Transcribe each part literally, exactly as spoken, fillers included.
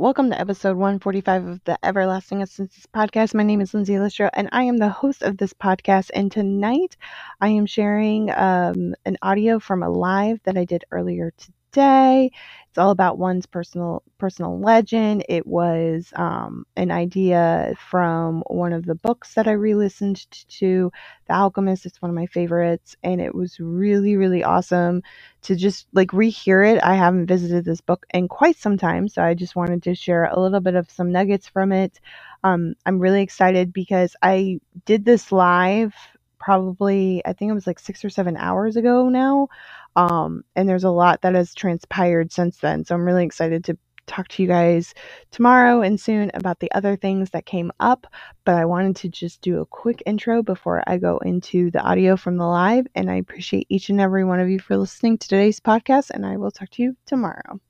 Welcome to episode one forty-five of the Everlasting Essence Podcast. My name is Lindsay Listro, and I am the host of this podcast. And tonight I am sharing um, an audio from a live that I did earlier today. It's all about one's personal personal legend. It was um, an idea from one of the books that I re-listened to, The Alchemist. It's one of my favorites, and it was really, really awesome to just like rehear it. I haven't visited this book in quite some time, so I just wanted to share a little bit of some nuggets from it. Um, I'm really excited because I did this live probably, I think it was like six or seven hours ago now. Um, and there's a lot that has transpired since then. So I'm really excited to talk to you guys tomorrow and soon about the other things that came up. But I wanted to just do a quick intro before I go into the audio from the live. And I appreciate each and every one of you for listening to today's podcast. And I will talk to you tomorrow.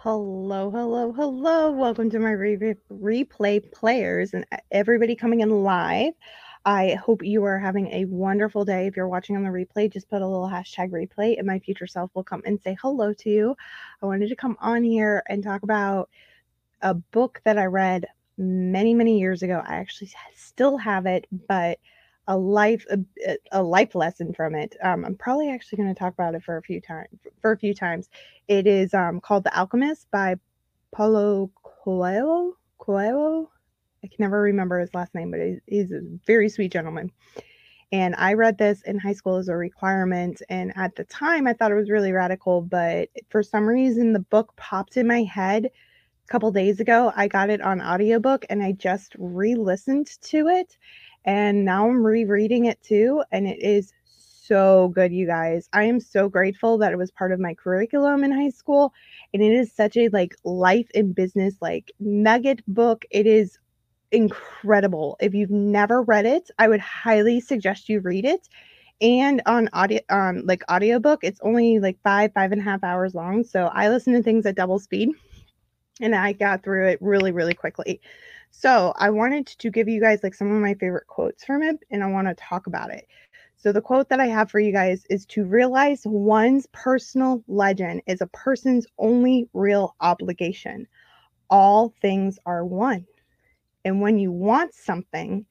Hello, hello, hello. Welcome to my re- replay players and everybody coming in live. I hope you are having a wonderful day. If you're watching on the replay, just put a little hashtag replay and my future self will come and say hello to you. I wanted to come on here and talk about a book that I read many, many years ago. I actually still have it, but a life a, a life lesson from it. Um, I'm probably actually going to talk about it for a few times. For a few times, it is um, called The Alchemist by Paulo Coelho. Coelho. I can never remember his last name, but he's a very sweet gentleman. And I read this in high school as a requirement. And at the time, I thought it was really radical. But for some reason, the book popped in my head a couple days ago. I got it on audiobook and I just re-listened to it. And now I'm rereading it too. And it is so good, you guys. I am so grateful that it was part of my curriculum in high school. And it is such a like life and business like nugget book. It is incredible. If you've never read it, I would highly suggest you read it. And on audio, um, like audiobook, it's only like five, five and a half hours long. So I listen to things at double speed and I got through it really, really quickly. So I wanted to give you guys like some of my favorite quotes from it and I want to talk about it. So the quote that I have for you guys is to realize one's personal legend is a person's only real obligation. All things are one. And when you want something,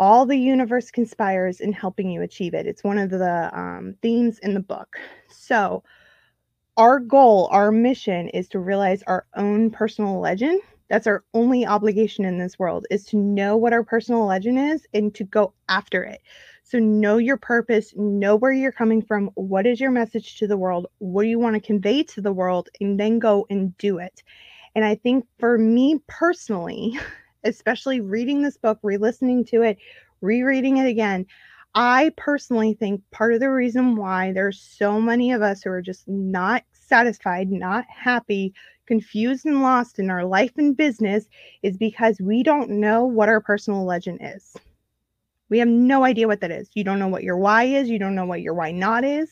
all the universe conspires in helping you achieve it. It's one of the um, themes in the book. So our goal, our mission is to realize our own personal legend. That's our only obligation in this world is to know what our personal legend is and to go after it. So know your purpose, know where you're coming from. What is your message to the world? What do you want to convey to the world? And then go and do it. And I think for me personally, especially reading this book, re-listening to it, rereading it again, I personally think part of the reason why there's so many of us who are just not satisfied, not happy, confused and lost in our life and business is because we don't know what our personal legend is. We have no idea what that is. You don't know what your why is. You don't know what your why not is,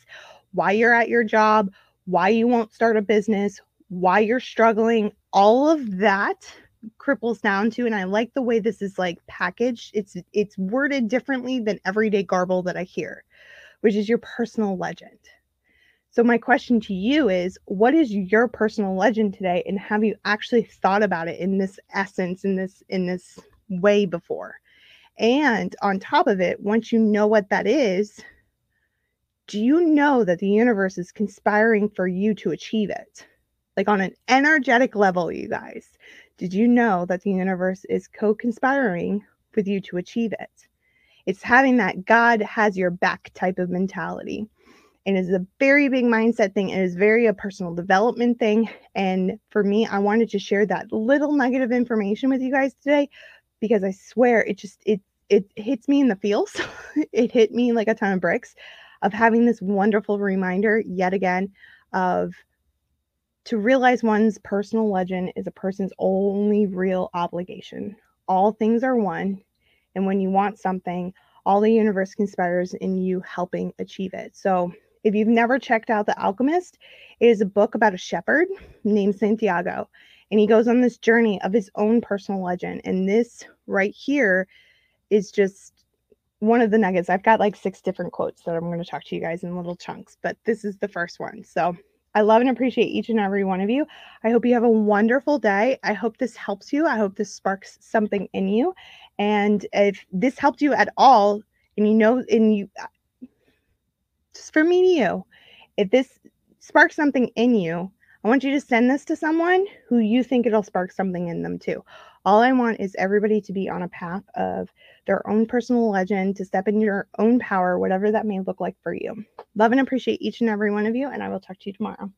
why you're at your job, why you won't start a business, why you're struggling. All of that cripples down to, and I like the way this is like packaged. It's it's worded differently than everyday garble that I hear, which is your personal legend. So my question to you is, what is your personal legend today? And have you actually thought about it in this essence, in this in this way before? And on top of it, once you know what that is, do you know that the universe is conspiring for you to achieve it? Like on an energetic level, you guys, did you know that the universe is co-conspiring with you to achieve it? It's having that God has your back type of mentality. And it is a very big mindset thing. It is very a personal development thing. And for me, I wanted to share that little nugget of information with you guys today, because I swear it just, it, it hits me in the feels. It hit me like a ton of bricks of having this wonderful reminder yet again of to realize one's personal legend is a person's only real obligation. All things are one. And when you want something, all the universe conspires in you helping achieve it. So if you've never checked out The Alchemist, it is a book about a shepherd named Santiago. And he goes on this journey of his own personal legend. And this right here is just one of the nuggets. I've got like six different quotes that I'm going to talk to you guys in little chunks, but this is the first one. So I love and appreciate each and every one of you. I hope you have a wonderful day. I hope this helps you. I hope this sparks something in you. And if this helped you at all, and you know, and you, just for me and you, if this sparks something in you, I want you to send this to someone who you think it'll spark something in them too. All I want is everybody to be on a path of their own personal legend, to step in your own power, whatever that may look like for you. Love and appreciate each and every one of you, and I will talk to you tomorrow.